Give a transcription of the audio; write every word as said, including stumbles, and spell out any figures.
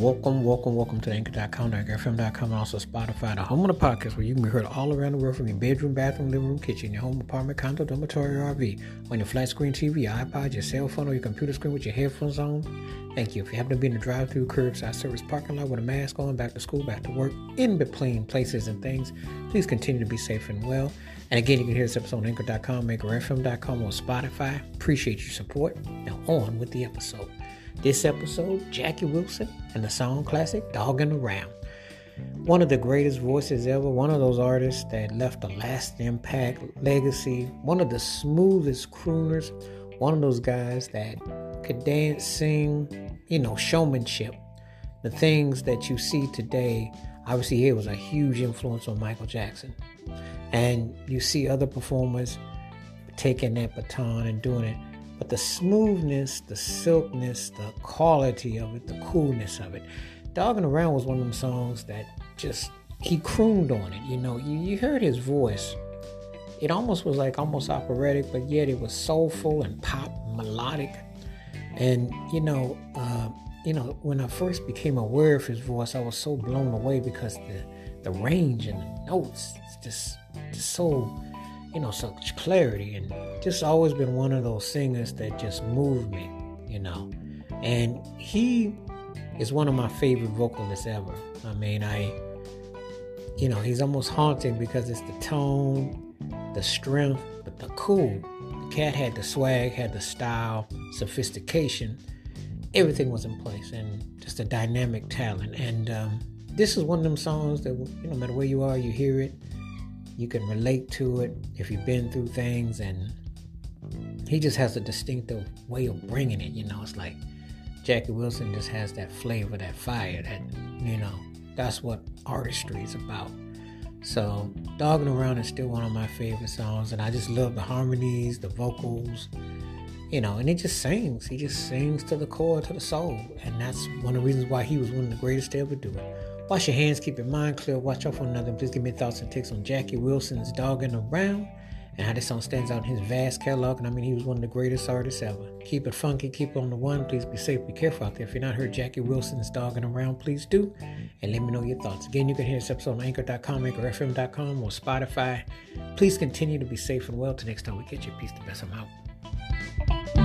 Welcome, welcome, welcome to Anchor dot com, Anchor F M dot com, and also Spotify, the home of the podcast where you can be heard all around the world from your bedroom, bathroom, living room, kitchen, your home, apartment, condo, dormitory, or R V, on your flat screen T V, your iPod, your cell phone, or your computer screen with your headphones on. Thank you. If you happen to be in the drive-through, curbside service parking lot with a mask on, back to school, back to work, in between places and things, please continue to be safe and well. And again, you can hear this episode on Anchor dot com, Anchor F M dot com, or Spotify. Appreciate your support. Now on with the episode. This episode, Jackie Wilson and the song classic, Doggin' Around. One of the greatest voices ever, one of those artists that left a lasting impact, legacy, one of the smoothest crooners, one of those guys that could dance, sing, you know, showmanship. The things that you see today, obviously he was a huge influence on Michael Jackson. And you see other performers taking that baton and doing it. But the smoothness, the silkness, the quality of it, the coolness of it. Doggin' Around was one of them songs that just, he crooned on it. You know, you, you heard his voice. It almost was like almost operatic, but yet it was soulful and pop, melodic. And, you know, uh, you know, when I first became aware of his voice, I was so blown away because the, the range and the notes, it's just, just so... you know, such clarity, and just always been one of those singers that just moved me, you know, and he is one of my favorite vocalists ever. I mean, I, you know, he's almost haunting because it's the tone, the strength, but the cool. The cat had the swag, had the style, sophistication, everything was in place, and just a dynamic talent, and um, this is one of them songs that, you know, no matter where you are, you hear it. You can relate to it if you've been through things, and he just has a distinctive way of bringing it. You know, it's like Jackie Wilson just has that flavor, that fire, that, you know, that's what artistry is about. So Doggin' Around is still one of my favorite songs, and I just love the harmonies, the vocals, you know, and he just sings. He just sings to the core, to the soul, and that's one of the reasons why he was one of the greatest to ever do it. Wash your hands, keep your mind clear, watch out for another. Please give me thoughts and takes on Jackie Wilson's Doggin' Around and how this song stands out in his vast catalog. And I mean, he was one of the greatest artists ever. Keep it funky, keep it on the one. Please be safe, be careful out there. If you're not heard Jackie Wilson's Doggin' Around, please do. And let me know your thoughts. Again, you can hear this episode on Anchor dot com, Anchor F M dot com, or Spotify. Please continue to be safe and well. Till next time we catch you. Peace, the best. I'm out.